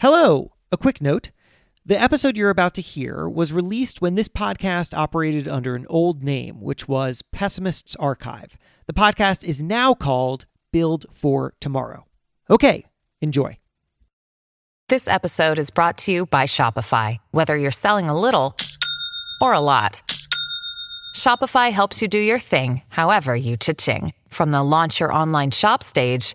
Hello! A quick note. The episode you're about to hear was released when this podcast operated under an old name, which was Pessimists Archive. The podcast is now called Build for Tomorrow. Okay, enjoy. This episode is brought to you by Shopify. Whether you're selling a little or a lot, Shopify helps you do your thing, however you cha-ching. From the launch your online shop stage,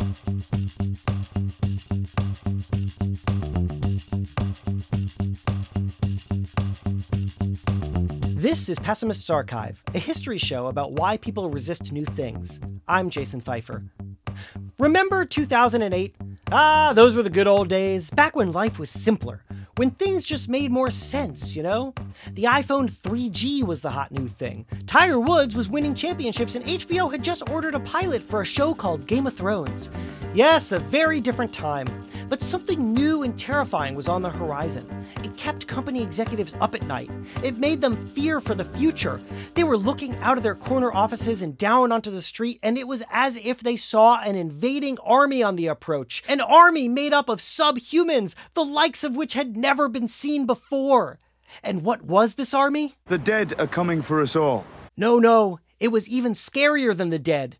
This is Pessimists Archive, a history show about why people resist new things. I'm Jason Pfeiffer. Remember 2008? Ah, those were the good old days, back when life was simpler, when things just made more sense, you know? The iPhone 3G was the hot new thing, Tiger Woods was winning championships, and HBO had just ordered a pilot for a show called Game of Thrones. Yes, a very different time, but something new and terrifying was on the horizon. It kept company executives up at night. It made them fear for the future. They were looking out of their corner offices and down onto the street, and it was as if they saw an invading army on the approach. An army made up of subhumans, the likes of which had never been seen before. And what was this army? The dead are coming for us all. No, it was even scarier than the dead.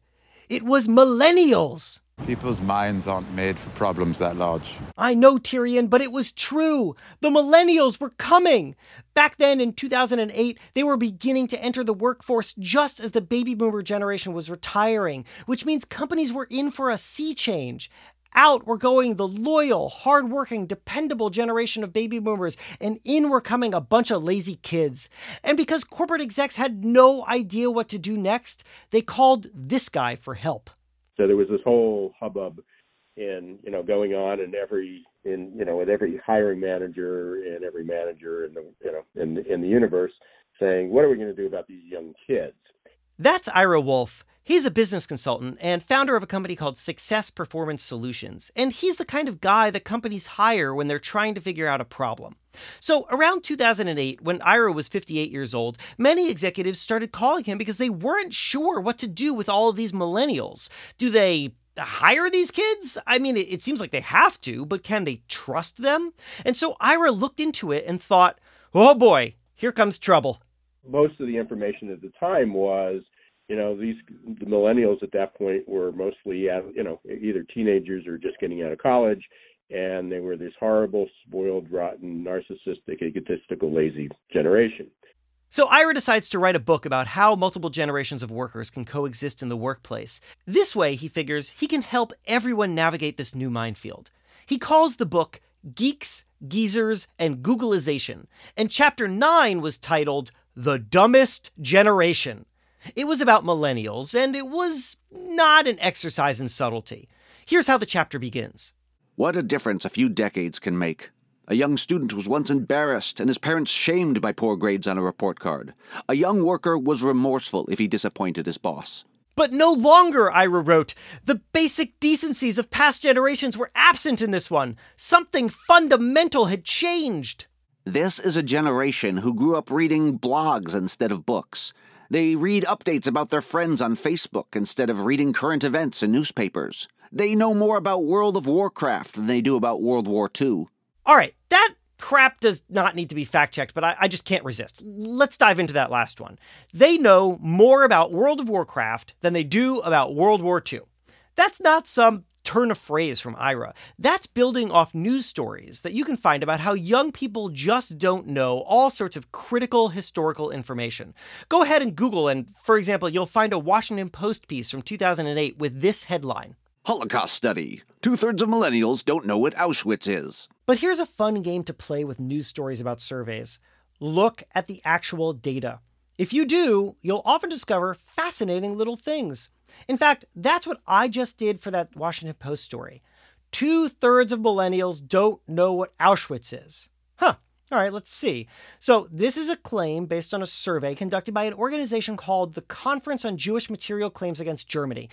It was millennials. People's minds aren't made for problems that large. I know, Tyrion, but it was true. The millennials were coming. Back then, in 2008, they were beginning to enter the workforce just as the baby boomer generation was retiring, which means companies were in for a sea change. Out were going the loyal, hard-working, dependable generation of baby boomers, and in were coming a bunch of lazy kids. And because corporate execs had no idea what to do next, they called this guy for help. So there was this whole hubbub going on with every hiring manager and every manager in the universe saying, what are we going to do about these young kids? That's Ira Wolf. He's a business consultant and founder of a company called Success Performance Solutions. And he's the kind of guy that companies hire when they're trying to figure out a problem. So around 2008, when Ira was 58 years old, many executives started calling him because they weren't sure what to do with all of these millennials. Do they hire these kids? I mean, it seems like they have to, but can they trust them? And so Ira looked into it and thought, oh boy, here comes trouble. Most of the information at the time was, the millennials at that point were mostly, either teenagers or just getting out of college. And they were this horrible, spoiled, rotten, narcissistic, egotistical, lazy generation. So Ira decides to write a book about how multiple generations of workers can coexist in the workplace. This way, he figures, he can help everyone navigate this new minefield. He calls the book Geeks, Geezers, and Googleization. And chapter 9 was titled The Dumbest Generation. It was about millennials, and it was not an exercise in subtlety. Here's how the chapter begins. What a difference a few decades can make. A young student was once embarrassed and his parents shamed by poor grades on a report card. A young worker was remorseful if he disappointed his boss. But no longer, Ira wrote. The basic decencies of past generations were absent in this one. Something fundamental had changed. This is a generation who grew up reading blogs instead of books. They read updates about their friends on Facebook instead of reading current events in newspapers. They know more about World of Warcraft than they do about World War II. All right, that crap does not need to be fact-checked, but I just can't resist. Let's dive into that last one. They know more about World of Warcraft than they do about World War II. That's not some turn of phrase from Ira. That's building off news stories that you can find about how young people just don't know all sorts of critical historical information. Go ahead and Google, and for example, you'll find a Washington Post piece from 2008 with this headline. Holocaust study. 2/3 of millennials don't know what Auschwitz is. But here's a fun game to play with news stories about surveys. Look at the actual data. If you do, you'll often discover fascinating little things. In fact, that's what I just did for that Washington Post story. 2/3 of millennials don't know what Auschwitz is. Huh. All right, let's see. So this is a claim based on a survey conducted by an organization called the Conference on Jewish Material Claims Against Germany.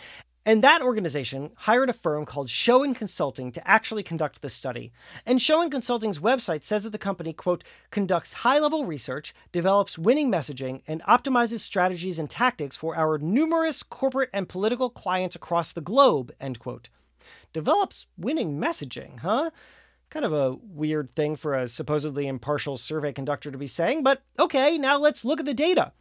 And that organization hired a firm called Schoen Consulting to actually conduct this study. And Schoen Consulting's website says that the company, quote, conducts high-level research, develops winning messaging, and optimizes strategies and tactics for our numerous corporate and political clients across the globe, end quote. Develops winning messaging, huh? Kind of a weird thing for a supposedly impartial survey conductor to be saying, but okay, now let's look at the data.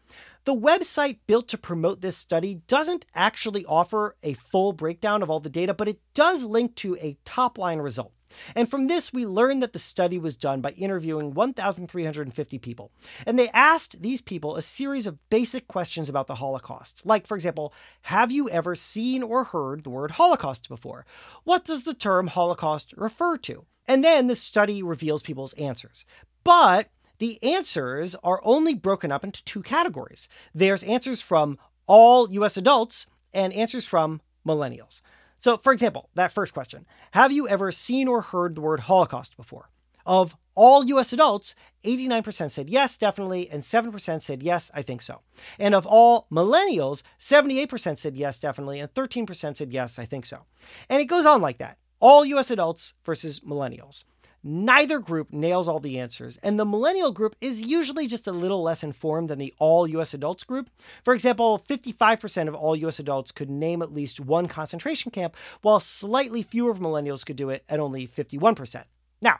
The website built to promote this study doesn't actually offer a full breakdown of all the data, but it does link to a top-line result. And from this, we learned that the study was done by interviewing 1,350 people. And they asked these people a series of basic questions about the Holocaust. Like, for example, have you ever seen or heard the word Holocaust before? What does the term Holocaust refer to? And then the study reveals people's answers. But the answers are only broken up into two categories. There's answers from all US adults and answers from millennials. So, for example, that first question, have you ever seen or heard the word Holocaust before? Of all US adults, 89% said yes, definitely, and 7% said yes, I think so. And of all millennials, 78% said yes, definitely, and 13% said yes, I think so. And it goes on like that. All US adults versus millennials. Neither group nails all the answers, and the millennial group is usually just a little less informed than the all US adults group. For example, 55% of all US adults could name at least one concentration camp, while slightly fewer millennials could do it at only 51%. Now,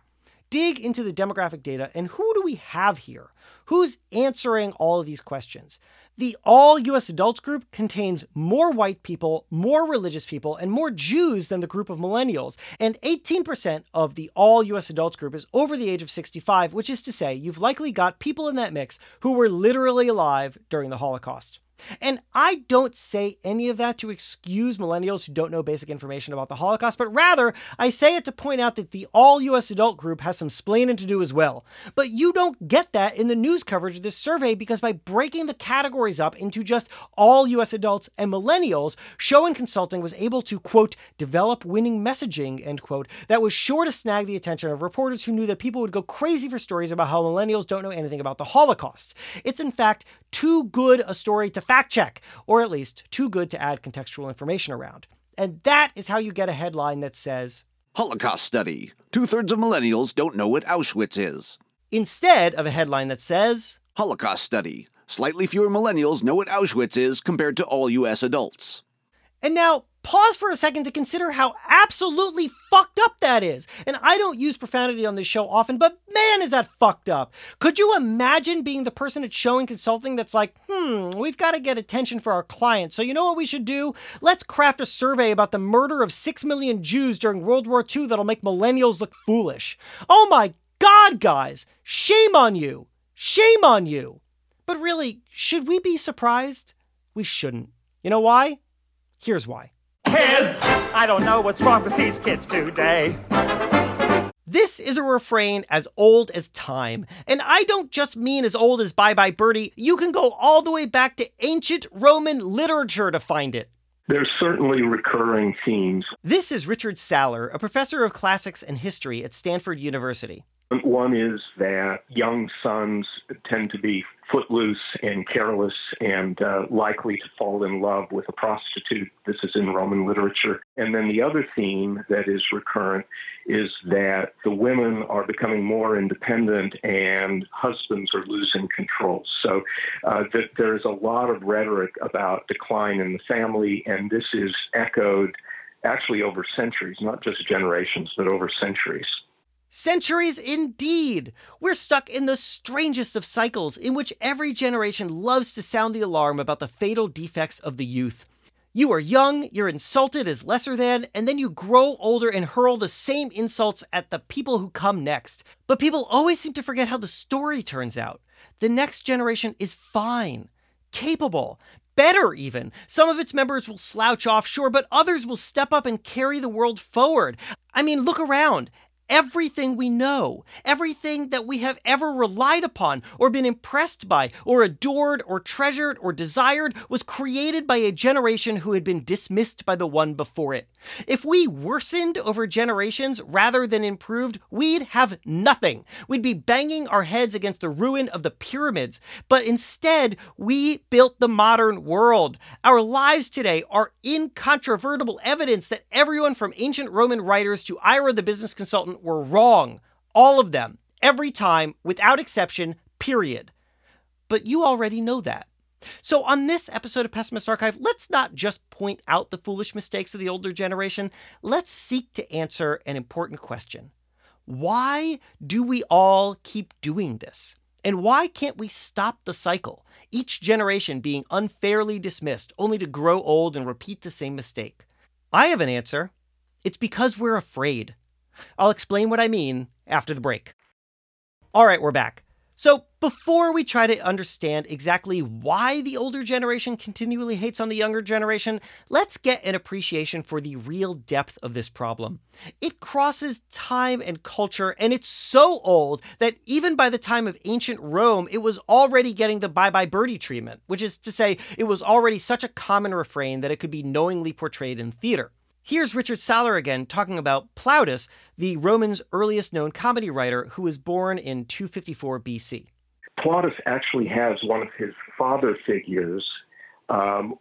dig into the demographic data, and who do we have here? Who's answering all of these questions? The all US adults group contains more white people, more religious people, and more Jews than the group of millennials. And 18% of the all US adults group is over the age of 65, which is to say you've likely got people in that mix who were literally alive during the Holocaust. And I don't say any of that to excuse millennials who don't know basic information about the Holocaust, but rather I say it to point out that the all-US adult group has some splaining to do as well. But you don't get that in the news coverage of this survey, because by breaking the categories up into just all-US adults and millennials, Schoen Consulting was able to, quote, develop winning messaging, end quote, that was sure to snag the attention of reporters who knew that people would go crazy for stories about how millennials don't know anything about the Holocaust. It's in fact too good a story to fact check, or at least too good to add contextual information around. And that is how you get a headline that says, Holocaust study, 2/3 of millennials don't know what Auschwitz is. Instead of a headline that says, Holocaust study, slightly fewer millennials know what Auschwitz is compared to all US adults. And now, pause for a second to consider how absolutely fucked up that is. And I don't use profanity on this show often, but man, is that fucked up. Could you imagine being the person at Schoen Consulting that's like, we've got to get attention for our clients. So you know what we should do? Let's craft a survey about the murder of 6 million Jews during World War II that'll make millennials look foolish. Oh my God, guys, shame on you. Shame on you. But really, should we be surprised? We shouldn't. You know why? Here's why. Kids! I don't know what's wrong with these kids today. This is a refrain as old as time. And I don't just mean as old as Bye Bye Birdie. You can go all the way back to ancient Roman literature to find it. There's certainly recurring themes. This is Richard Saller, a professor of classics and history at Stanford University. One is that young sons tend to be footloose and careless and likely to fall in love with a prostitute. This is in Roman literature. And then the other theme that is recurrent is that the women are becoming more independent and husbands are losing control. So that there's a lot of rhetoric about decline in the family, and this is echoed actually over centuries, not just generations, but over centuries. Centuries indeed! We're stuck in the strangest of cycles in which every generation loves to sound the alarm about the fatal defects of the youth. You are young, you're insulted as lesser than, and then you grow older and hurl the same insults at the people who come next. But people always seem to forget how the story turns out. The next generation is fine, capable, better even. Some of its members will slouch offshore, but others will step up and carry the world forward. I mean, look around. Everything we know, everything that we have ever relied upon or been impressed by or adored or treasured or desired was created by a generation who had been dismissed by the one before it. If we worsened over generations rather than improved, we'd have nothing. We'd be banging our heads against the ruin of the pyramids. But instead, we built the modern world. Our lives today are incontrovertible evidence that everyone from ancient Roman writers to Ira the business consultant were wrong. All of them. Every time, without exception, period. But you already know that. So on this episode of Pessimists Archive, let's not just point out the foolish mistakes of the older generation. Let's seek to answer an important question. Why do we all keep doing this? And why can't we stop the cycle? Each generation being unfairly dismissed, only to grow old and repeat the same mistake. I have an answer. It's because we're afraid. I'll explain what I mean after the break. All right, we're back. So before we try to understand exactly why the older generation continually hates on the younger generation, let's get an appreciation for the real depth of this problem. It crosses time and culture, and it's so old that even by the time of ancient Rome, it was already getting the Bye Bye Birdie treatment, which is to say it was already such a common refrain that it could be knowingly portrayed in theater. Here's Richard Saller again talking about Plautus, the Romans' earliest known comedy writer who was born in 254 BC. Plautus actually has one of his father figures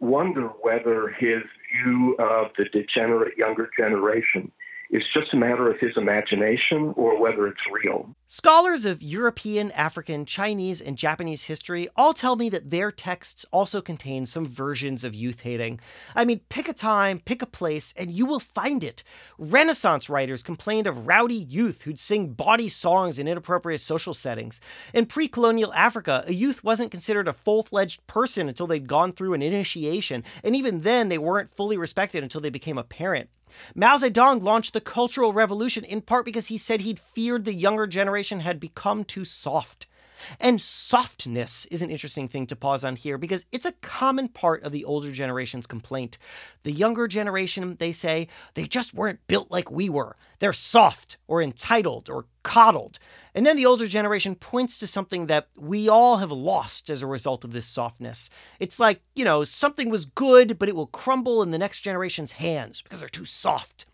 wonder whether his view of the degenerate younger generation is just a matter of his imagination or whether it's real. Scholars of European, African, Chinese, and Japanese history all tell me that their texts also contain some versions of youth hating. I mean, pick a time, pick a place, and you will find it. Renaissance writers complained of rowdy youth who'd sing bawdy songs in inappropriate social settings. In pre-colonial Africa, a youth wasn't considered a full-fledged person until they'd gone through an initiation, and even then they weren't fully respected until they became a parent. Mao Zedong launched the Cultural Revolution in part because he said he'd feared the younger generation had become too soft. And softness is an interesting thing to pause on here because it's a common part of the older generation's complaint. The younger generation, they say, they just weren't built like we were. They're soft or entitled or coddled. And then the older generation points to something that we all have lost as a result of this softness. It's like, you know, something was good, but it will crumble in the next generation's hands because they're too soft.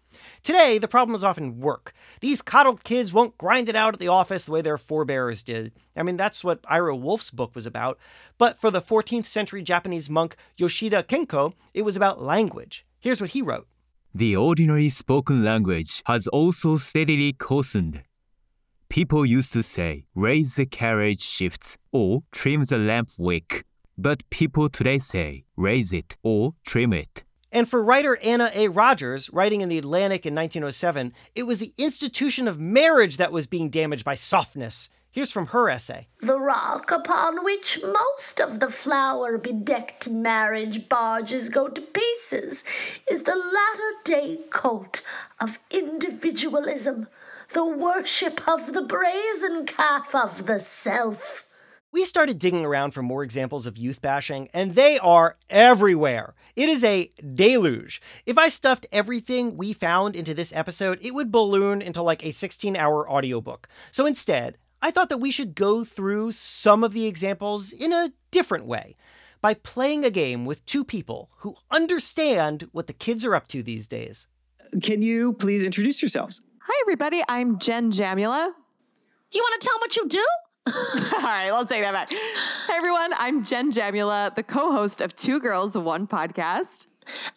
Today, the problem is often work. These coddled kids won't grind it out at the office the way their forebears did. I mean, that's what Ira Wolf's book was about. But for the 14th century Japanese monk Yoshida Kenko, it was about language. Here's what he wrote. The ordinary spoken language has also steadily coarsened. People used to say, raise the carriage shifts or trim the lamp wick. But people today say, raise it or trim it. And for writer Anna A. Rogers, writing in The Atlantic in 1907, it was the institution of marriage that was being damaged by softness. Here's from her essay. The rock upon which most of the flower-bedecked marriage barges go to pieces is the latter-day cult of individualism, the worship of the brazen calf of the self. We started digging around for more examples of youth bashing, and they are everywhere. It is a deluge. If I stuffed everything we found into this episode, it would balloon into like a 16-hour audiobook. So instead, I thought that we should go through some of the examples in a different way, by playing a game with two people who understand what the kids are up to these days. Can you please introduce yourselves? Hi, everybody. I'm Jen Jamula. You want to tell what you do? All right, we'll take that back. Hey, everyone, I'm Jen Jamula, the co-host of Two Girls One Podcast.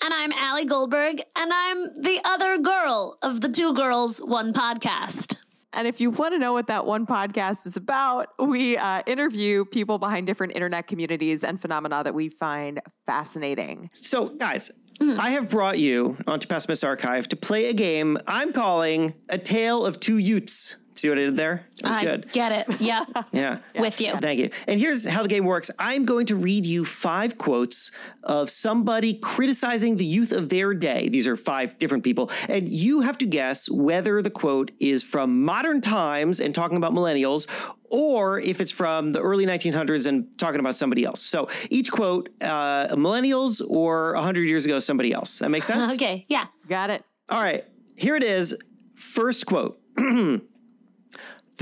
And I'm Allie Goldberg, and I'm the other girl of the Two Girls One Podcast. And if you want to know what that one podcast is about, we interview people behind different internet communities and phenomena that we find fascinating. So, guys, I have brought you onto Pessimist Archive to play a game I'm calling A Tale of Two Utes. See what I did there? That was good. I get it. Yeah. Yeah. With you. Thank you. And here's how the game works. I'm going to read you 5 quotes of somebody criticizing the youth of their day. These are 5 different people. And you have to guess whether the quote is from modern times and talking about millennials or if it's from the early 1900s and talking about somebody else. So each quote, millennials or 100 years ago, somebody else. That makes sense? Okay. Yeah. Got it. All right. Here it is. First quote. The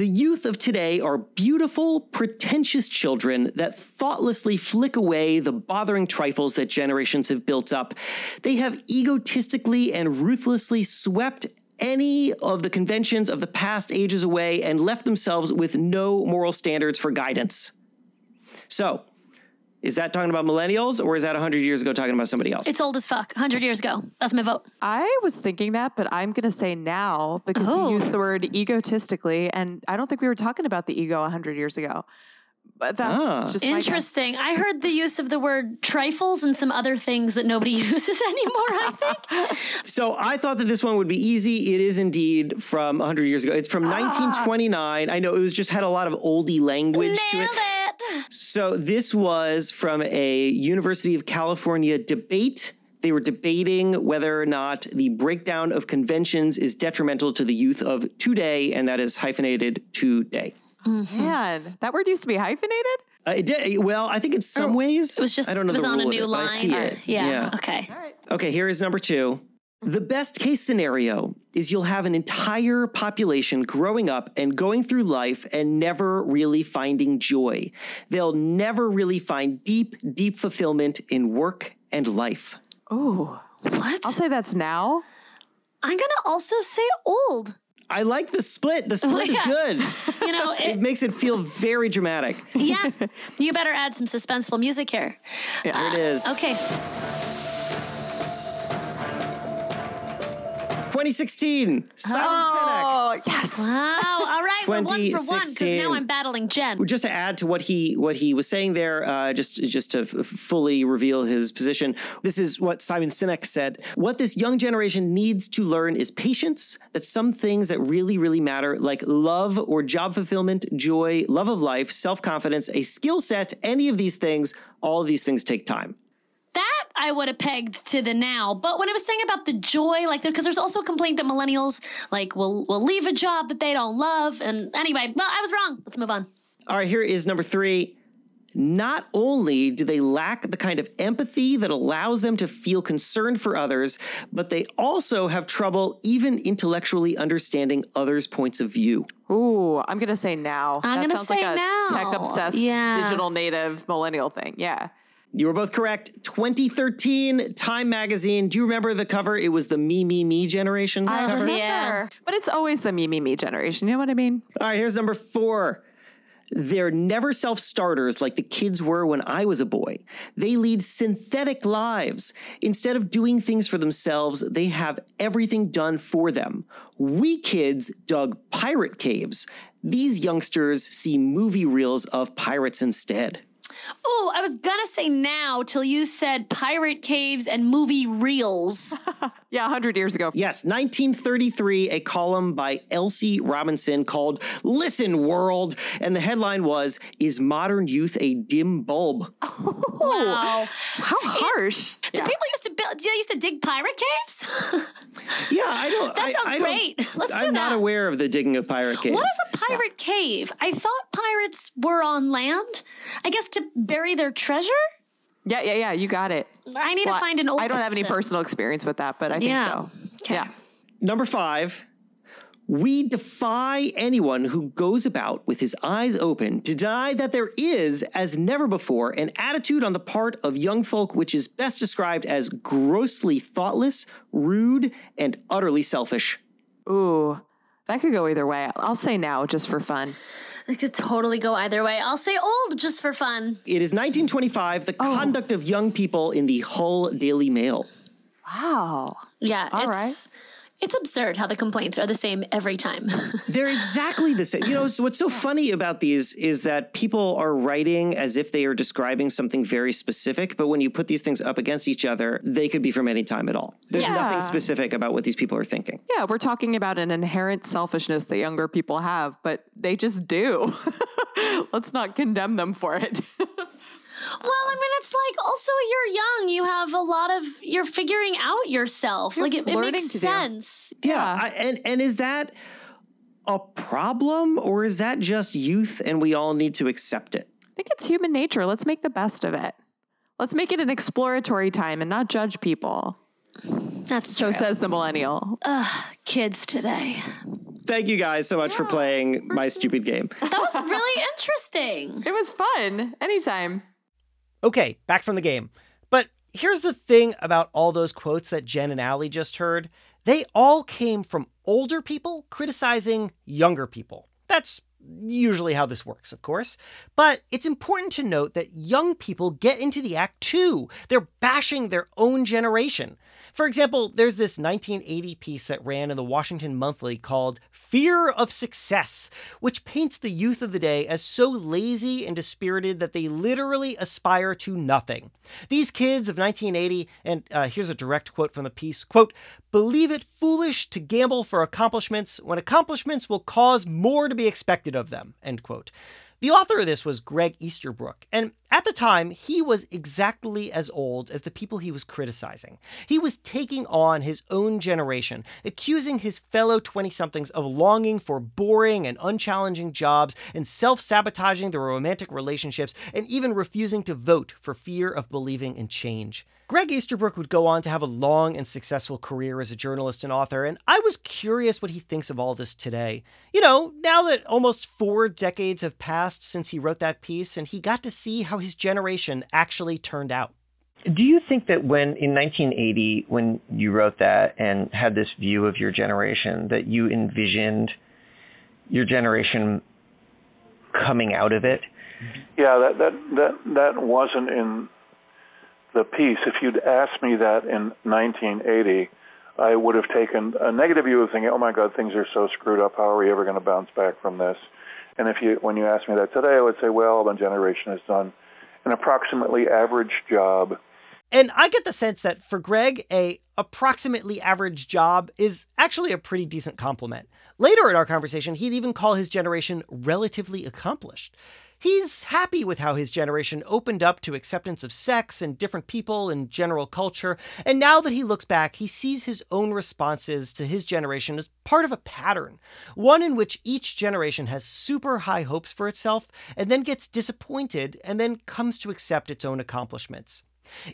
youth of today are beautiful, pretentious children that thoughtlessly flick away the bothering trifles that generations have built up. They have egotistically and ruthlessly swept any of the conventions of the past ages away and left themselves with no moral standards for guidance. So, is that talking about millennials, or is that 100 years ago talking about somebody else? It's old as fuck. 100 years ago. That's my vote. I was thinking that, but I'm going to say now because you used the word egotistically, and I don't think we were talking about the ego 100 years ago. But that's just interesting. I heard the use of the word trifles and some other things that nobody uses anymore, I think. So I thought that this one would be easy. It is indeed from 100 years ago. It's from 1929. I know it was just had a lot of oldie language to it. So this was from a University of California debate. They were debating whether or not the breakdown of conventions is detrimental to the youth of today, and that is hyphenated today. Mm-hmm. Man, that word used to be hyphenated? It did. Well, I think in some ways. It was just, I don't know, it was the on a new line. I see it. Yeah. Okay. All right. Okay, here is number 2. The best case scenario is you'll have an entire population growing up and going through life and never really finding joy. They'll never really find deep, deep fulfillment in work and life. Oh, what? I'll say that's now. I'm going to also say old. I like the split. The split is good. You know, it makes it feel very dramatic. Yeah. You better add some suspenseful music here. Yeah, there it is. Okay. 2016. Simon Sinek. Yes. Wow. All right. 2016. We're one for one because now I'm battling Jen. Just to add to what he was saying there, just to fully reveal his position, this is what Simon Sinek said. What this young generation needs to learn is patience, that some things that really, really matter, like love or job fulfillment, joy, love of life, self-confidence, a skill set, any of these things, all of these things take time. That I would have pegged to the now. But when I was saying about the joy, like, because there's also a complaint that millennials, like, will leave a job that they don't love. And anyway, well, I was wrong. Let's move on. All right, here is number 3. Not only do they lack the kind of empathy that allows them to feel concerned for others, but they also have trouble even intellectually understanding others' points of view. Ooh, I'm going to say now. That sounds like a tech-obsessed, digital native millennial thing. Yeah. You were both correct. 2013, Time Magazine. Do you remember the cover? It was the me generation cover. Yeah. But it's always the me generation. You know what I mean? All right, here's number 4. They're never self-starters like the kids were when I was a boy. They lead synthetic lives. Instead of doing things for themselves, they have everything done for them. We kids dug pirate caves. These youngsters see movie reels of pirates instead. Ooh, I was going to say now till you said pirate caves and movie reels. Yeah, 100 years ago. Yes, 1933, a column by Elsie Robinson called Listen World. And the headline was, Is Modern Youth a Dim Bulb? Oh, wow. How harsh. The people used to dig pirate caves? Yeah, I don't. That sounds great. Let's do that. I'm not aware of the digging of pirate caves. What is a pirate cave? I thought pirates were on land. I guess to bury their treasure? Yeah. You got it. I need to find an old person. I don't have any personal experience with that, but I think so. Okay. Yeah. Number 5. We defy anyone who goes about with his eyes open to deny that there is, as never before, an attitude on the part of young folk which is best described as grossly thoughtless, rude, and utterly selfish. Ooh, that could go either way. I'll say now just for fun. It could totally go either way. I'll say old just for fun. It is 1925, the conduct of young people in the Hull Daily Mail. Wow. Yeah. It's absurd how the complaints are the same every time. They're exactly the same. You know, so what's so funny about these is that people are writing as if they are describing something very specific, but when you put these things up against each other, they could be from any time at all. There's nothing specific about what these people are thinking. Yeah, we're talking about an inherent selfishness that younger people have, but they just do. Let's not condemn them for it. Well, I mean, it's like also you're young. You have a lot of, you're figuring out yourself. Like it makes sense. Yeah. And is that a problem or is that just youth and we all need to accept it? I think it's human nature. Let's make the best of it. Let's make it an exploratory time and not judge people. That's true. So says the millennial. Ugh, kids today. Thank you guys so much for playing my stupid game. That was really interesting. It was fun. Anytime. Okay, back from the game. But here's the thing about all those quotes that Jen and Allie just heard. They all came from older people criticizing younger people. That's usually how this works, of course. But it's important to note that young people get into the act too. They're bashing their own generation. For example, there's this 1980 piece that ran in the Washington Monthly called Fear of Success, which paints the youth of the day as so lazy and dispirited that they literally aspire to nothing. These kids of 1980, and here's a direct quote from the piece, quote, "Believe it foolish to gamble for accomplishments when accomplishments will cause more to be expected of them," end quote. The author of this was Greg Easterbrook, and at the time, he was exactly as old as the people he was criticizing. He was taking on his own generation, accusing his fellow 20-somethings of longing for boring and unchallenging jobs and self-sabotaging their romantic relationships and even refusing to vote for fear of believing in change. Greg Easterbrook would go on to have a long and successful career as a journalist and author, and I was curious what he thinks of all this today. You know, now that almost 4 decades have passed since he wrote that piece, and he got to see how his generation actually turned out. Do you think that when, in 1980, when you wrote that and had this view of your generation, that you envisioned your generation coming out of it? Yeah, that wasn't in the piece. If you'd asked me that in 1980, I would have taken a negative view of thinking, oh my God, things are so screwed up. How are we ever going to bounce back from this? And when you ask me that today, I would say, well, my generation has done an approximately average job. And I get the sense that for Greg, a approximately average job is actually a pretty decent compliment. Later in our conversation, he'd even call his generation relatively accomplished. He's happy with how his generation opened up to acceptance of sex and different people and general culture. And now that he looks back, he sees his own responses to his generation as part of a pattern, one in which each generation has super high hopes for itself and then gets disappointed and then comes to accept its own accomplishments.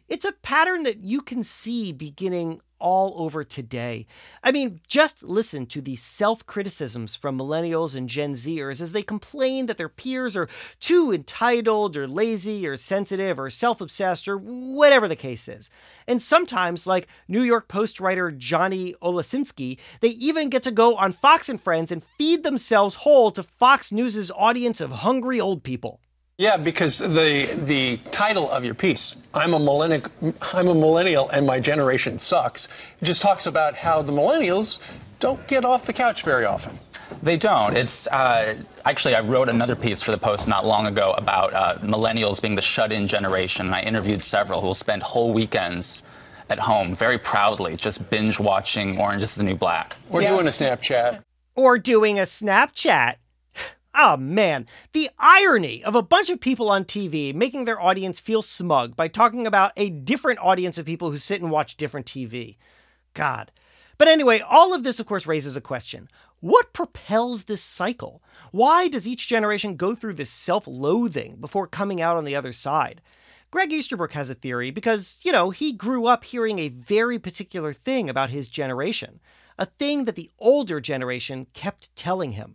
It's a pattern that you can see beginning all over today. I mean, just listen to the self-criticisms from millennials and Gen Zers as they complain that their peers are too entitled or lazy or sensitive or self-obsessed or whatever the case is. And sometimes, like New York Post writer Johnny Olasinski, they even get to go on Fox and Friends and feed themselves whole to Fox News' audience of hungry old people. Yeah, because the title of your piece, I'm a millennial and my generation sucks, it just talks about how the millennials don't get off the couch very often. They don't. It's actually, I wrote another piece for the Post not long ago about millennials being the shut-in generation, and I interviewed several who will spend whole weekends at home very proudly just binge-watching Orange is the New Black. Or doing a Snapchat. Or doing a Snapchat. Oh man, the irony of a bunch of people on TV making their audience feel smug by talking about a different audience of people who sit and watch different TV. God. But anyway, all of this, of course, raises a question. What propels this cycle? Why does each generation go through this self-loathing before coming out on the other side? Greg Easterbrook has a theory because, you know, he grew up hearing a very particular thing about his generation, a thing that the older generation kept telling him.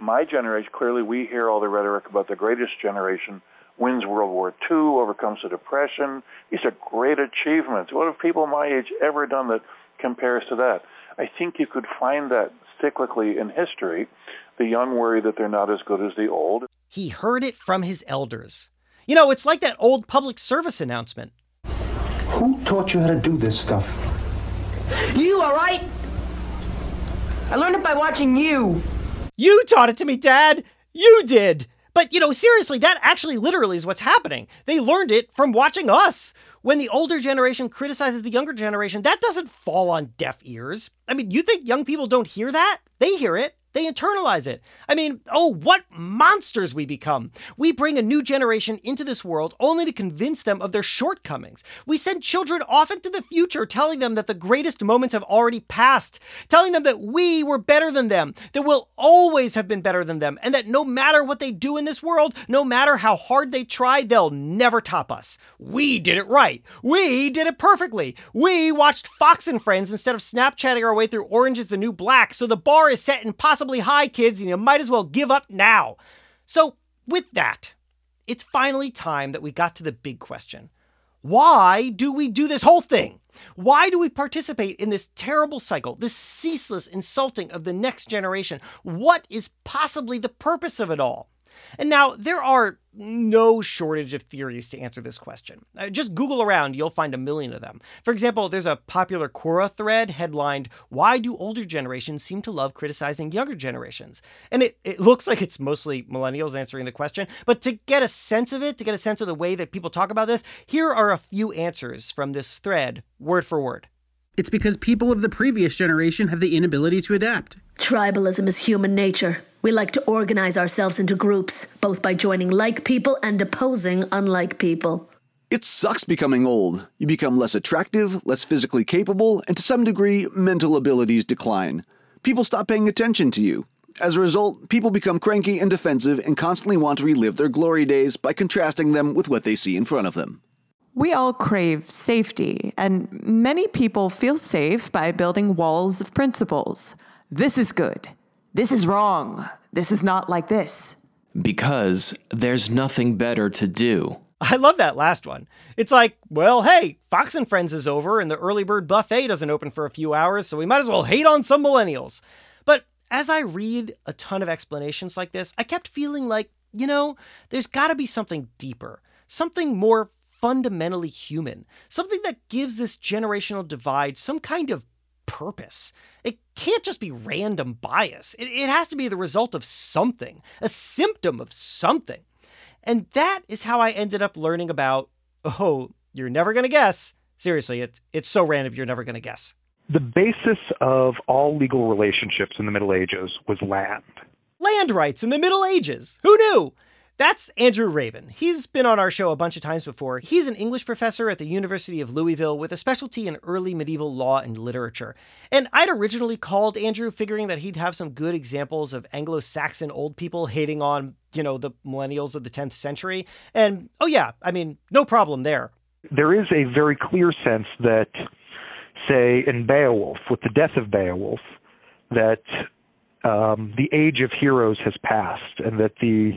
My generation, clearly we hear all the rhetoric about the greatest generation wins World War II, overcomes the Depression. These are great achievements. What have people my age ever done that compares to that? I think you could find that cyclically in history. The young worry that they're not as good as the old. He heard it from his elders. You know, it's like that old public service announcement. Who taught you how to do this stuff? You, all right? I learned it by watching you. You taught it to me, Dad! You did! But, you know, seriously, that actually literally is what's happening. They learned it from watching us. When the older generation criticizes the younger generation, that doesn't fall on deaf ears. I mean, you think young people don't hear that? They hear it. They internalize it. I mean, oh, what monsters we become. We bring a new generation into this world only to convince them of their shortcomings. We send children off into the future telling them that the greatest moments have already passed, telling them that we were better than them, that we'll always have been better than them, and that no matter what they do in this world, no matter how hard they try, they'll never top us. We did it right. We did it perfectly. We watched Fox and Friends instead of Snapchatting our way through Orange is the New Black, so the bar is set in possible impossibly high, kids, and you might as well give up now. So with that, it's finally time that we got to the big question. Why do we do this whole thing? Why do we participate in this terrible cycle, this ceaseless insulting of the next generation? What is possibly the purpose of it all? And now, there are no shortage of theories to answer this question. Just Google around, you'll find a million of them. For example, there's a popular Quora thread headlined, "Why do older generations seem to love criticizing younger generations?" And it looks like it's mostly millennials answering the question, but to get a sense of it, to get a sense of the way that people talk about this, here are a few answers from this thread, word for word. It's because people of the previous generation have the inability to adapt. Tribalism is human nature. We like to organize ourselves into groups, both by joining like people and opposing unlike people. It sucks becoming old. You become less attractive, less physically capable, and to some degree, mental abilities decline. People stop paying attention to you. As a result, people become cranky and defensive and constantly want to relive their glory days by contrasting them with what they see in front of them. We all crave safety, and many people feel safe by building walls of principles. This is good. This is wrong. This is not like this. Because there's nothing better to do. I love that last one. It's like, well, hey, Fox and Friends is over, and the early bird buffet doesn't open for a few hours, so we might as well hate on some millennials. But as I read a ton of explanations like this, I kept feeling like, you know, there's got to be something deeper, something more fundamentally human, something that gives this generational divide some kind of purpose. It can't just be random bias. It has to be the result of something, a symptom of something. And that is how I ended up learning about, oh, you're never going to guess. Seriously, it's so random, you're never going to guess. The basis of all legal relationships in the Middle Ages was land. Land rights in the Middle Ages. Who knew? That's Andrew Rabin. He's been on our show a bunch of times before. He's an English professor at the University of Louisville with a specialty in early medieval law and literature. And I'd originally called Andrew figuring that he'd have some good examples of Anglo-Saxon old people hating on, you know, the millennials of the 10th century. And, oh yeah, I mean, no problem there. There is a very clear sense that, say, in Beowulf, with the death of Beowulf, that the age of heroes has passed and that the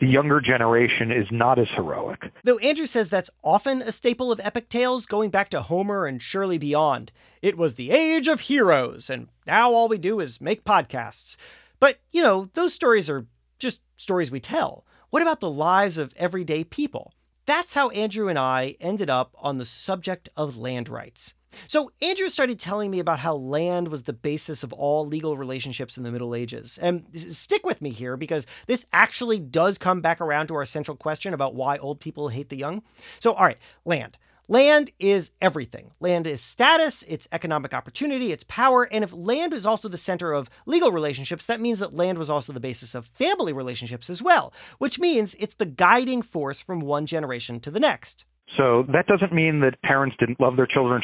younger generation is not as heroic. Though Andrew says that's often a staple of epic tales going back to Homer and surely beyond. It was the age of heroes, and now all we do is make podcasts. But, you know, those stories are just stories we tell. What about the lives of everyday people? That's how Andrew and I ended up on the subject of land rights. So Andrew started telling me about how land was the basis of all legal relationships in the Middle Ages. And stick with me here, because this actually does come back around to our central question about why old people hate the young. So, all right, land. Land is everything. Land is status, it's economic opportunity, it's power, and if land is also the center of legal relationships, that means that land was also the basis of family relationships as well, which means it's the guiding force from one generation to the next. So that doesn't mean that parents didn't love their children,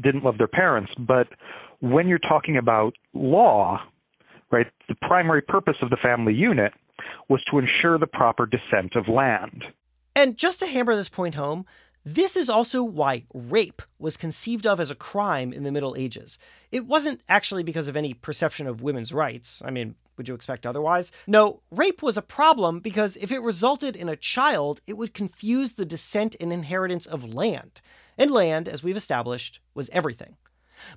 didn't love their parents, but when you're talking about law, right, the primary purpose of the family unit was to ensure the proper descent of land. And just to hammer this point home, this is also why rape was conceived of as a crime in the Middle Ages. It wasn't actually because of any perception of women's rights. I mean, would you expect otherwise? No, rape was a problem because if it resulted in a child, it would confuse the descent and inheritance of land. And land, as we've established, was everything.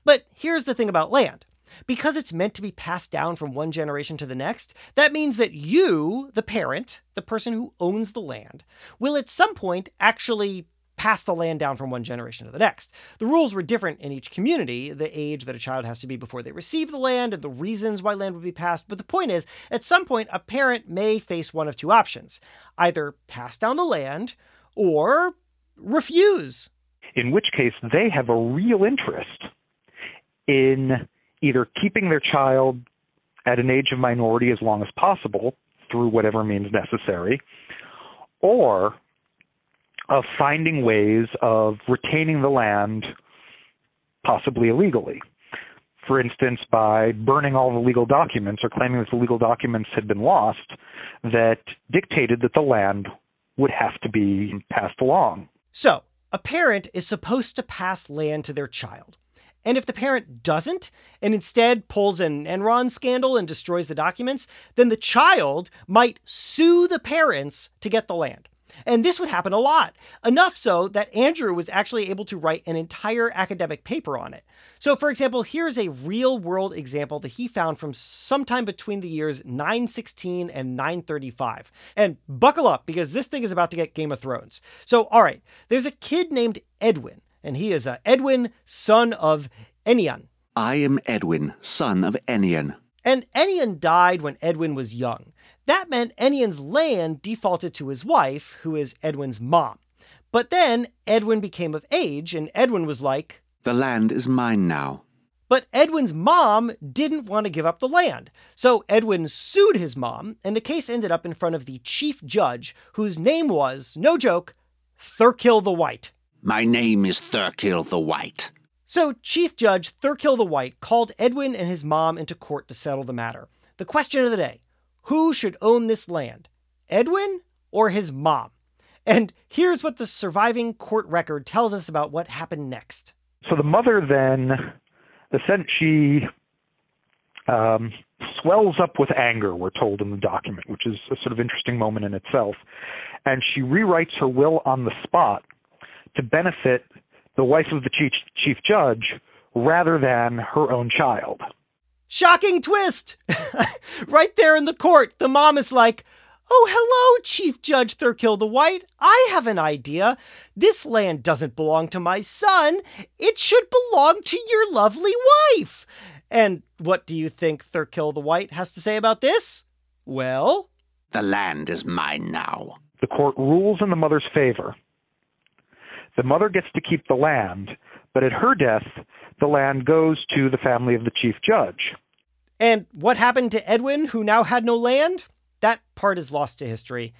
But here's the thing about land. Because it's meant to be passed down from one generation to the next, that means that you, the parent, the person who owns the land, will at some point actually pass the land down from one generation to the next. The rules were different in each community, the age that a child has to be before they receive the land and the reasons why land would be passed. But the point is, at some point, a parent may face one of two options, either pass down the land or refuse. In which case, they have a real interest in either keeping their child at an age of minority as long as possible, through whatever means necessary, or of finding ways of retaining the land, possibly illegally. For instance, by burning all the legal documents or claiming that the legal documents had been lost that dictated that the land would have to be passed along. So, a parent is supposed to pass land to their child. And if the parent doesn't, and instead pulls an Enron scandal and destroys the documents, then the child might sue the parents to get the land. And this would happen a lot, enough so that Andrew was actually able to write an entire academic paper on it. So, for example, here's a real-world example that he found from sometime between the years 916 and 935. And buckle up, because this thing is about to get Game of Thrones. So, all right, there's a kid named Edwin, and he is Edwin, son of Enion. I am Edwin, son of Enion. And Enion died when Edwin was young. That meant Enion's land defaulted to his wife, who is Edwin's mom. But then Edwin became of age, and Edwin was like, "The land is mine now." But Edwin's mom didn't want to give up the land. So Edwin sued his mom, and the case ended up in front of the chief judge, whose name was, no joke, Thurkill the White. My name is Thurkill the White. So Chief Judge Thurkill the White called Edwin and his mom into court to settle the matter. The question of the day: who should own this land, Edwin or his mom? And here's what the surviving court record tells us about what happened next. So the mother then, she swells up with anger, we're told in the document, which is a sort of interesting moment in itself. And she rewrites her will on the spot to benefit the wife of the chief judge rather than her own child. Shocking twist! Right there in the court, the mom is like, "Oh, hello, Chief Judge Thurkill the White. I have an idea. This land doesn't belong to my son. It should belong to your lovely wife." And what do you think Thurkill the White has to say about this? Well, the land is mine now. The court rules in the mother's favor. The mother gets to keep the land, but at her death, the land goes to the family of the chief judge. And what happened to Edwin, who now had no land? That part is lost to history.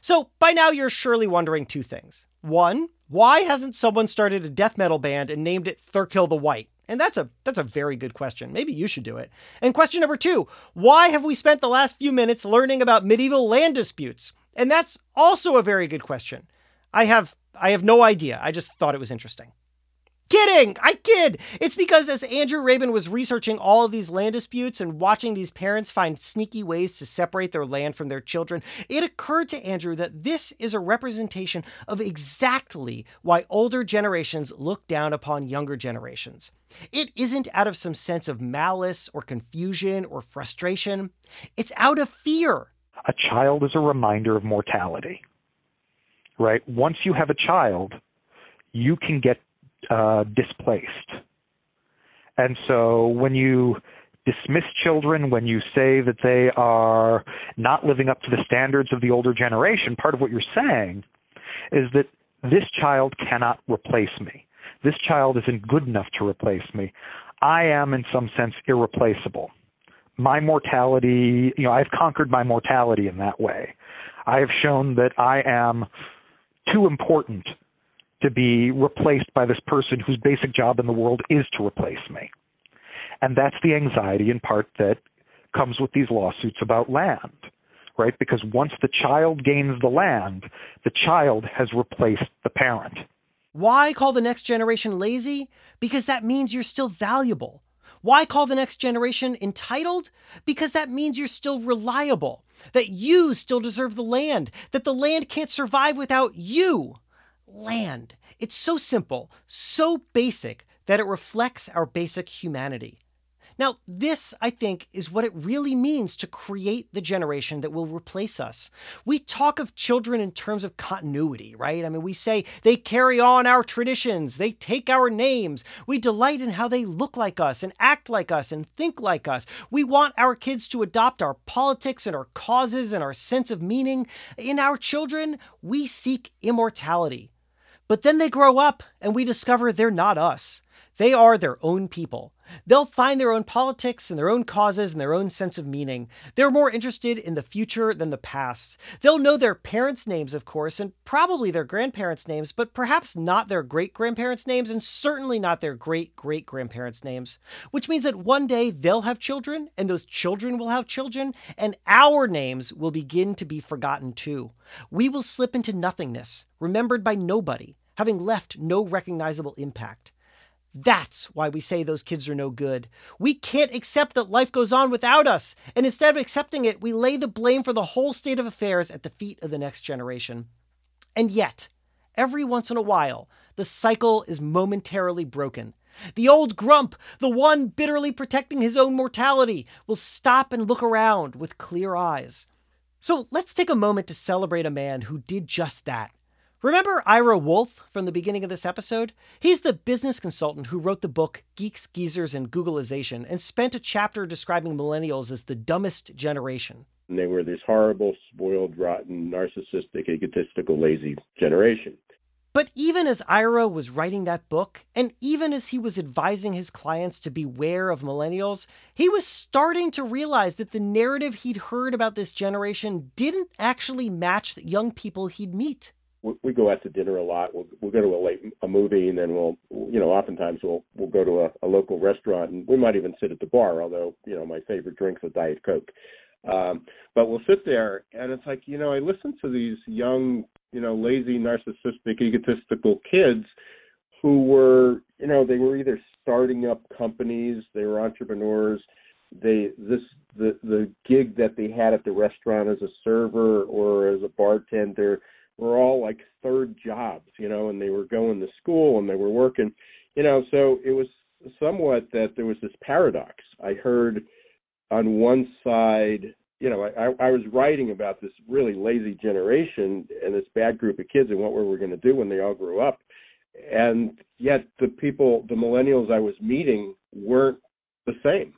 So by now you're surely wondering two things. One, why hasn't someone started a death metal band and named it Thurkill the White? And that's a very good question. Maybe you should do it. And question number two, why have we spent the last few minutes learning about medieval land disputes? And that's also a very good question. I have no idea. I just thought it was interesting. Kidding! I kid! It's because as Andrew Rabin was researching all of these land disputes and watching these parents find sneaky ways to separate their land from their children, it occurred to Andrew that this is a representation of exactly why older generations look down upon younger generations. It isn't out of some sense of malice or confusion or frustration. It's out of fear. A child is a reminder of mortality, right? Once you have a child, you can get displaced. And so when you dismiss children, when you say that they are not living up to the standards of the older generation, part of what you're saying is that this child cannot replace me. This child isn't good enough to replace me. I am, in some sense, irreplaceable. My mortality, I've conquered my mortality in that way. I have shown that I am too important to be replaced by this person whose basic job in the world is to replace me. And that's the anxiety in part that comes with these lawsuits about land, right? Because once the child gains the land, the child has replaced the parent. Why call the next generation lazy? Because that means you're still valuable. Why call the next generation entitled? Because that means you're still reliable, that you still deserve the land, that the land can't survive without you. Land. It's so simple, so basic, that it reflects our basic humanity. Now, this, I think, is what it really means to create the generation that will replace us. We talk of children in terms of continuity, right? I mean, we say they carry on our traditions, they take our names, we delight in how they look like us and act like us and think like us. We want our kids to adopt our politics and our causes and our sense of meaning. In our children, we seek immortality. But then they grow up and we discover they're not us. They are their own people. They'll find their own politics and their own causes and their own sense of meaning. They're more interested in the future than the past. They'll know their parents' names, of course, and probably their grandparents' names, but perhaps not their great-grandparents' names and certainly not their great-great-grandparents' names, which means that one day they'll have children and those children will have children and our names will begin to be forgotten too. We will slip into nothingness, remembered by nobody, having left no recognizable impact. That's why we say those kids are no good. We can't accept that life goes on without us. And instead of accepting it, we lay the blame for the whole state of affairs at the feet of the next generation. And yet, every once in a while, the cycle is momentarily broken. The old grump, the one bitterly protecting his own mortality, will stop and look around with clear eyes. So let's take a moment to celebrate a man who did just that. Remember Ira Wolf from the beginning of this episode? He's the business consultant who wrote the book Geeks, Geezers, and Googleization and spent a chapter describing millennials as the dumbest generation. And they were this horrible, spoiled, rotten, narcissistic, egotistical, lazy generation. But even as Ira was writing that book, and even as he was advising his clients to beware of millennials, he was starting to realize that the narrative he'd heard about this generation didn't actually match the young people he'd meet. We go out to dinner a lot. We'll go to a movie, and then oftentimes we'll go to a local restaurant, and we might even sit at the bar, although, my favorite drink's a Diet Coke. But we'll sit there, and it's like, I listen to these young, lazy, narcissistic, egotistical kids who were, they were either starting up companies, they were entrepreneurs. The gig that they had at the restaurant as a server or as a bartender were all like third jobs, and they were going to school and they were working, so it was somewhat that there was this paradox. I heard on one side, I was writing about this really lazy generation and this bad group of kids and what we were going to do when they all grew up. And yet the millennials I was meeting weren't the same.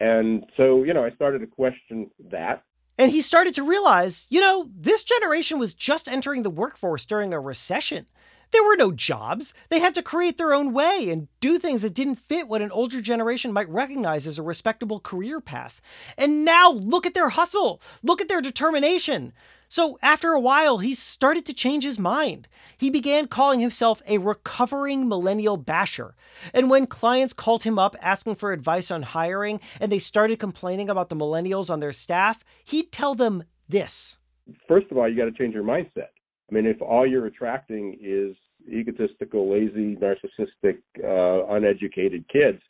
And so, I started to question that. And he started to realize, this generation was just entering the workforce during a recession. There were no jobs. They had to create their own way and do things that didn't fit what an older generation might recognize as a respectable career path. And now look at their hustle. Look at their determination. So after a while, he started to change his mind. He began calling himself a recovering millennial basher. And when clients called him up asking for advice on hiring, and they started complaining about the millennials on their staff, he'd tell them this. First of all, you got to change your mindset. If all you're attracting is egotistical, lazy, narcissistic, uneducated kids,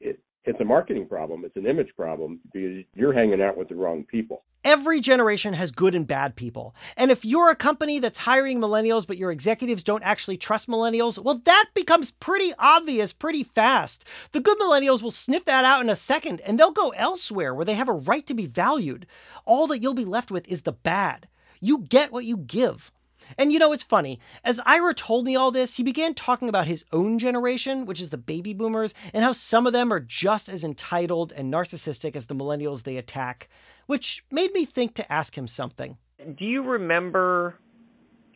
it's a marketing problem. It's an image problem because you're hanging out with the wrong people. Every generation has good and bad people. And if you're a company that's hiring millennials, but your executives don't actually trust millennials, well, that becomes pretty obvious pretty fast. The good millennials will sniff that out in a second, and they'll go elsewhere where they have a right to be valued. All that you'll be left with is the bad. You get what you give. And it's funny, as Ira told me all this, he began talking about his own generation, which is the baby boomers, and how some of them are just as entitled and narcissistic as the millennials they attack, which made me think to ask him something. Do you remember,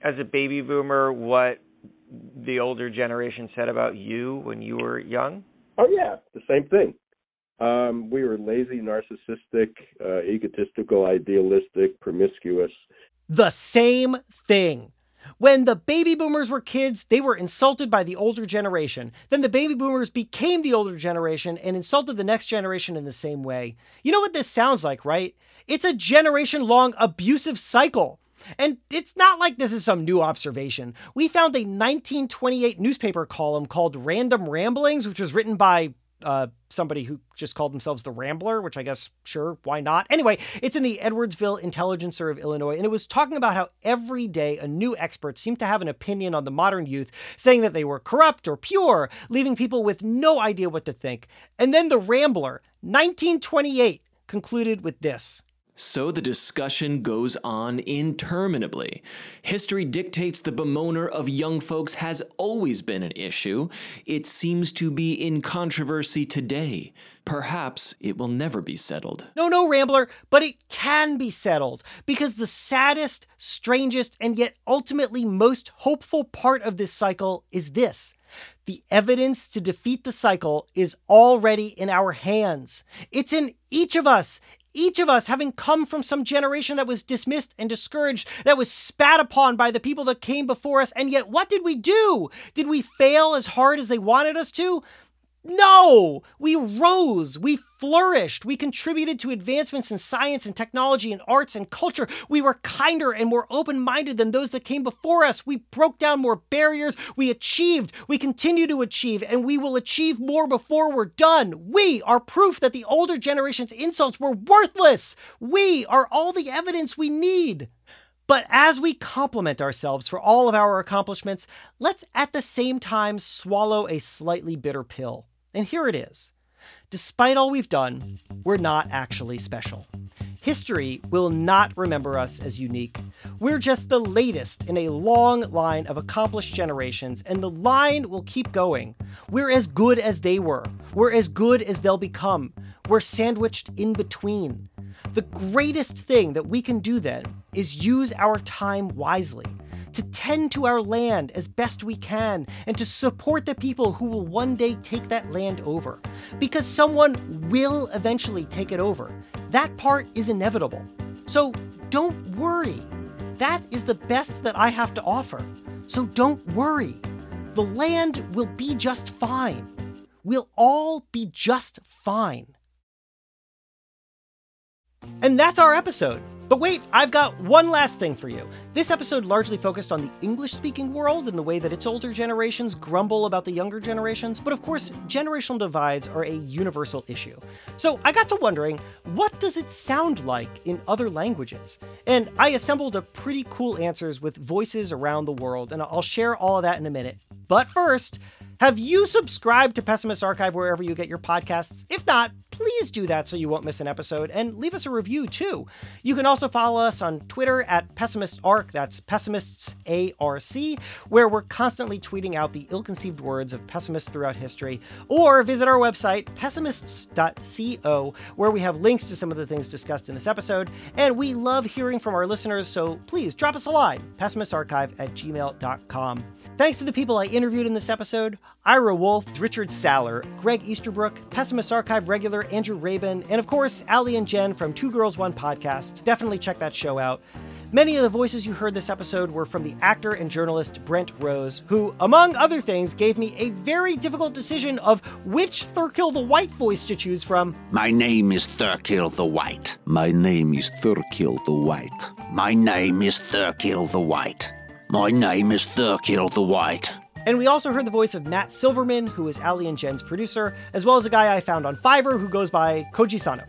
as a baby boomer, what the older generation said about you when you were young? Oh, yeah, the same thing. We were lazy, narcissistic, egotistical, idealistic, promiscuous. The same thing. When the baby boomers were kids, they were insulted by the older generation. Then the baby boomers became the older generation and insulted the next generation in the same way. You know what this sounds like, right? It's a generation-long abusive cycle. And it's not like this is some new observation. We found a 1928 newspaper column called Random Ramblings, which was written by somebody who just called themselves the Rambler, which I guess, sure, why not? Anyway, it's in the Edwardsville Intelligencer of Illinois, and it was talking about how every day a new expert seemed to have an opinion on the modern youth, saying that they were corrupt or pure, leaving people with no idea what to think. And then the Rambler, 1928, concluded with this. So the discussion goes on interminably. History dictates the bemoaner of young folks has always been an issue. It seems to be in controversy today. Perhaps it will never be settled. No, Rambler, but it can be settled, because the saddest, strangest, and yet ultimately most hopeful part of this cycle is this. The evidence to defeat the cycle is already in our hands. It's in each of us. Each of us having come from some generation that was dismissed and discouraged, that was spat upon by the people that came before us. And yet, what did we do? Did we fail as hard as they wanted us to? No! We rose, we flourished, we contributed to advancements in science and technology and arts and culture. We were kinder and more open-minded than those that came before us. We broke down more barriers. We achieved, we continue to achieve, and we will achieve more before we're done. We are proof that the older generation's insults were worthless. We are all the evidence we need. But as we compliment ourselves for all of our accomplishments, let's at the same time swallow a slightly bitter pill. And here it is. Despite all we've done, we're not actually special. History will not remember us as unique. We're just the latest in a long line of accomplished generations, and the line will keep going. We're as good as they were. We're as good as they'll become. We're sandwiched in between. The greatest thing that we can do then is use our time wisely, to tend to our land as best we can, and to support the people who will one day take that land over. Because someone will eventually take it over. That part is inevitable. So don't worry. That is the best that I have to offer. So don't worry. The land will be just fine. We'll all be just fine. And that's our episode. But wait, I've got one last thing for you. This episode largely focused on the English-speaking world and the way that its older generations grumble about the younger generations, but of course, generational divides are a universal issue. So I got to wondering, what does it sound like in other languages? And I assembled a pretty cool answers with voices around the world, and I'll share all of that in a minute. But first, have you subscribed to Pessimists Archive wherever you get your podcasts? If not, please do that so you won't miss an episode, and leave us a review too. You can also follow us on Twitter at PessimistArc, that's Pessimists A-R-C, where we're constantly tweeting out the ill-conceived words of pessimists throughout history, or visit our website, pessimists.co, where we have links to some of the things discussed in this episode, and we love hearing from our listeners, so please drop us a line, pessimistarchive@gmail.com. Thanks to the people I interviewed in this episode: Ira Wolf, Richard Saller, Greg Easterbrook, Pessimist Archive regular Andrew Rabin, and of course, Ali and Jen from Two Girls One Podcast. Definitely check that show out. Many of the voices you heard this episode were from the actor and journalist Brent Rose, who, among other things, gave me a very difficult decision of which Thurkill the White voice to choose from. My name is Thurkill the White. My name is Thurkill the White. My name is Thurkill the White. My name is Thurkill the White. And we also heard the voice of Matt Silverman, who is Ali and Jen's producer, as well as a guy I found on Fiverr who goes by Koji Sano.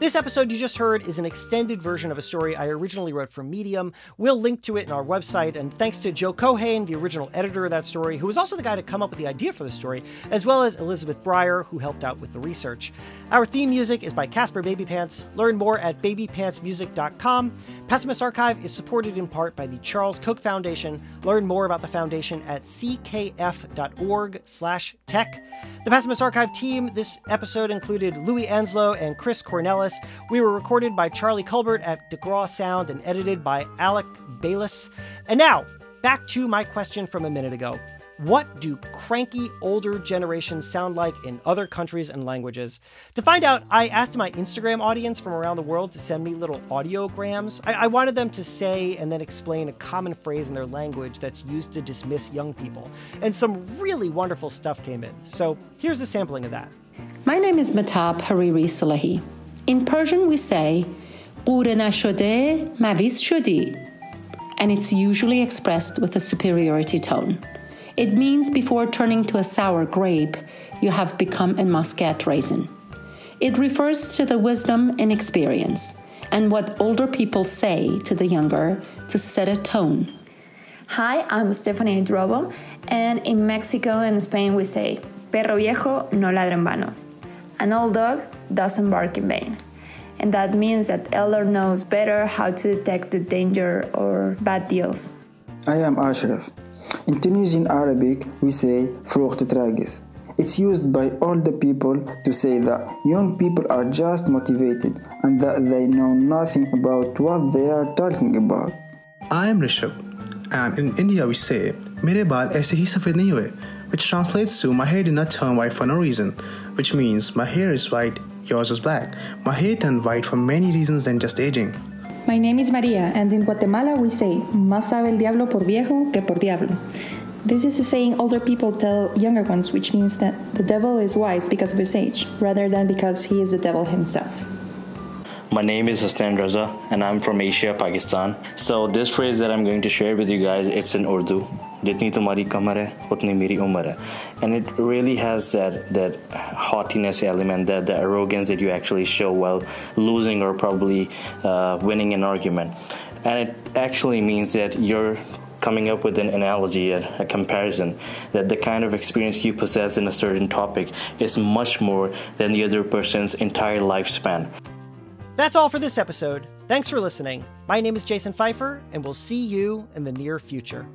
This episode you just heard is an extended version of a story I originally wrote for Medium. We'll link to it in our website, and thanks to Joe Cohane, the original editor of that story, who was also the guy to come up with the idea for the story, as well as Elizabeth Breyer, who helped out with the research. Our theme music is by Casper Babypants. Learn more at babypantsmusic.com. Pessimist Archive is supported in part by the Charles Koch Foundation. Learn more about the foundation at ckf.org/tech. The Pessimist Archive team this episode included Louis Anslow and Chris Cornelis. We were recorded by Charlie Culbert at DeGraw Sound and edited by Alec Bayless. And now, back to my question from a minute ago. What do cranky older generations sound like in other countries and languages? To find out, I asked my Instagram audience from around the world to send me little audiograms. I wanted them to say and then explain a common phrase in their language that's used to dismiss young people. And some really wonderful stuff came in. So here's a sampling of that. My name is Matab Hariri Salahi. In Persian, we say, "Qure nashode, maviz shodi," and it's usually expressed with a superiority tone. It means before turning to a sour grape, you have become a muscat raisin. It refers to the wisdom and experience, and what older people say to the younger to set a tone. Hi, I'm Stephanie Drobo, and in Mexico and Spain, we say, "Perro viejo no ladra en vano." An old dog doesn't bark in vain. And that means that elder knows better how to detect the danger or bad deals. I am Ashraf. In Tunisian Arabic, we say "Frucht tragis." It's used by older people to say that young people are just motivated and that they know nothing about what they are talking about. I am Rishabh, and in India we say "Mere baal aise hi safed nahi hue," which translates to "My hair did not turn white for no reason," which means my hair is white, yours is black. My hair turned white for many reasons than just aging. My name is Maria, and in Guatemala we say "Más sabe el diablo por viejo que por diablo," This is a saying older people tell younger ones, which means that the devil is wise because of his age, rather than because he is the devil himself. My name is Hussain Raza, and I'm from Asia, Pakistan. So this phrase that I'm going to share with you guys, it's in Urdu. Jitni tumhari kamar hai, utni meri umar hai. And it really has that haughtiness element, the arrogance that you actually show while losing or probably winning an argument. And it actually means that you're coming up with an analogy, a comparison, that the kind of experience you possess in a certain topic is much more than the other person's entire lifespan. That's all for this episode. Thanks for listening. My name is Jason Pfeiffer, and we'll see you in the near future.